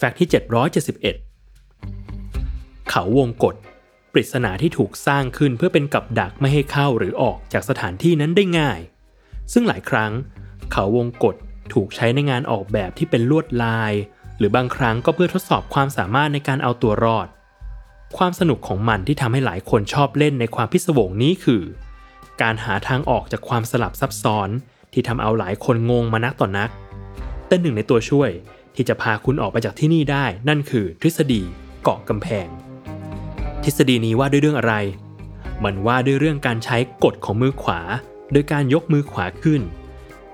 แฟกต์ที่771เขาวงกฏปริศนาที่ถูกสร้างขึ้นเพื่อเป็นกับดักไม่ให้เข้าหรือออกจากสถานที่นั้นได้ง่ายซึ่งหลายครั้งเขาวงกฏถูกใช้ในงานออกแบบที่เป็นลวดลายหรือบางครั้งก็เพื่อทดสอบความสามารถในการเอาตัวรอดความสนุกของมันที่ทำให้หลายคนชอบเล่นในความพิศวงนี้คือการหาทางออกจากความสลับซับซ้อนที่ทำเอาหลายคนงงมานักต่อนักแต่หนึ่งในตัวช่วยที่จะพาคุณออกไปจากที่นี่ได้นั่นคือทฤษฎีเกาะกำแพงทฤษฎีนี้ว่าด้วยเรื่องอะไรมันว่าด้วยเรื่องการใช้กฎของมือขวาโดยการยกมือขวาขึ้น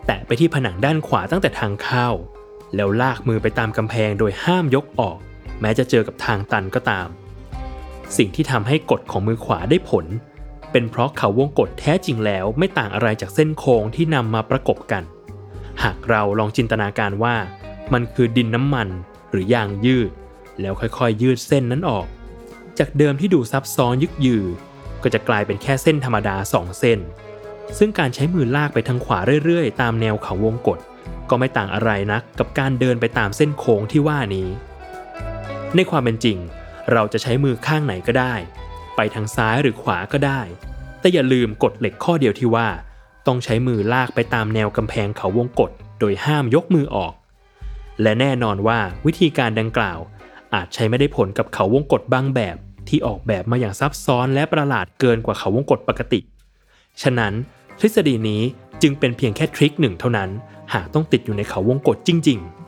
แตะไปที่ผนังด้านขวาตั้งแต่ทางเข้าแล้วลากมือไปตามกำแพงโดยห้ามยกออกแม้จะเจอกับทางตันก็ตามสิ่งที่ทำให้กฎของมือขวาได้ผลเป็นเพราะเขาวงกฏแท้จริงแล้วไม่ต่างอะไรจากเส้นโค้งที่นำมาประกบกันหากเราลองจินตนาการว่ามันคือดินน้ำมันหรือยางยืดแล้วค่อยๆยืดเส้นนั้นออกจากเดิมที่ดูซับซ้อนยึกยือก็จะกลายเป็นแค่เส้นธรรมดา2เส้นซึ่งการใช้มือลากไปทางขวาเรื่อยๆตามแนวเขาวงกฏก็ไม่ต่างอะไรนักกับการเดินไปตามเส้นโค้งที่ว่านี้ในความเป็นจริงเราจะใช้มือข้างไหนก็ได้ไปทางซ้ายหรือขวาก็ได้แต่อย่าลืมกฎเหล็กข้อเดียวที่ว่าต้องใช้มือลากไปตามแนวกำแพงเขาวงกฏโดยห้ามยกมือออกและแน่นอนว่าวิธีการดังกล่าวอาจใช้ไม่ได้ผลกับเขาวงกฏบางแบบที่ออกแบบมาอย่างซับซ้อนและประหลาดเกินกว่าเขาวงกฏปกติฉะนั้นทฤษฎีนี้จึงเป็นเพียงแค่ทริคหนึ่งเท่านั้นหากต้องติดอยู่ในเขาวงกฏจริงๆ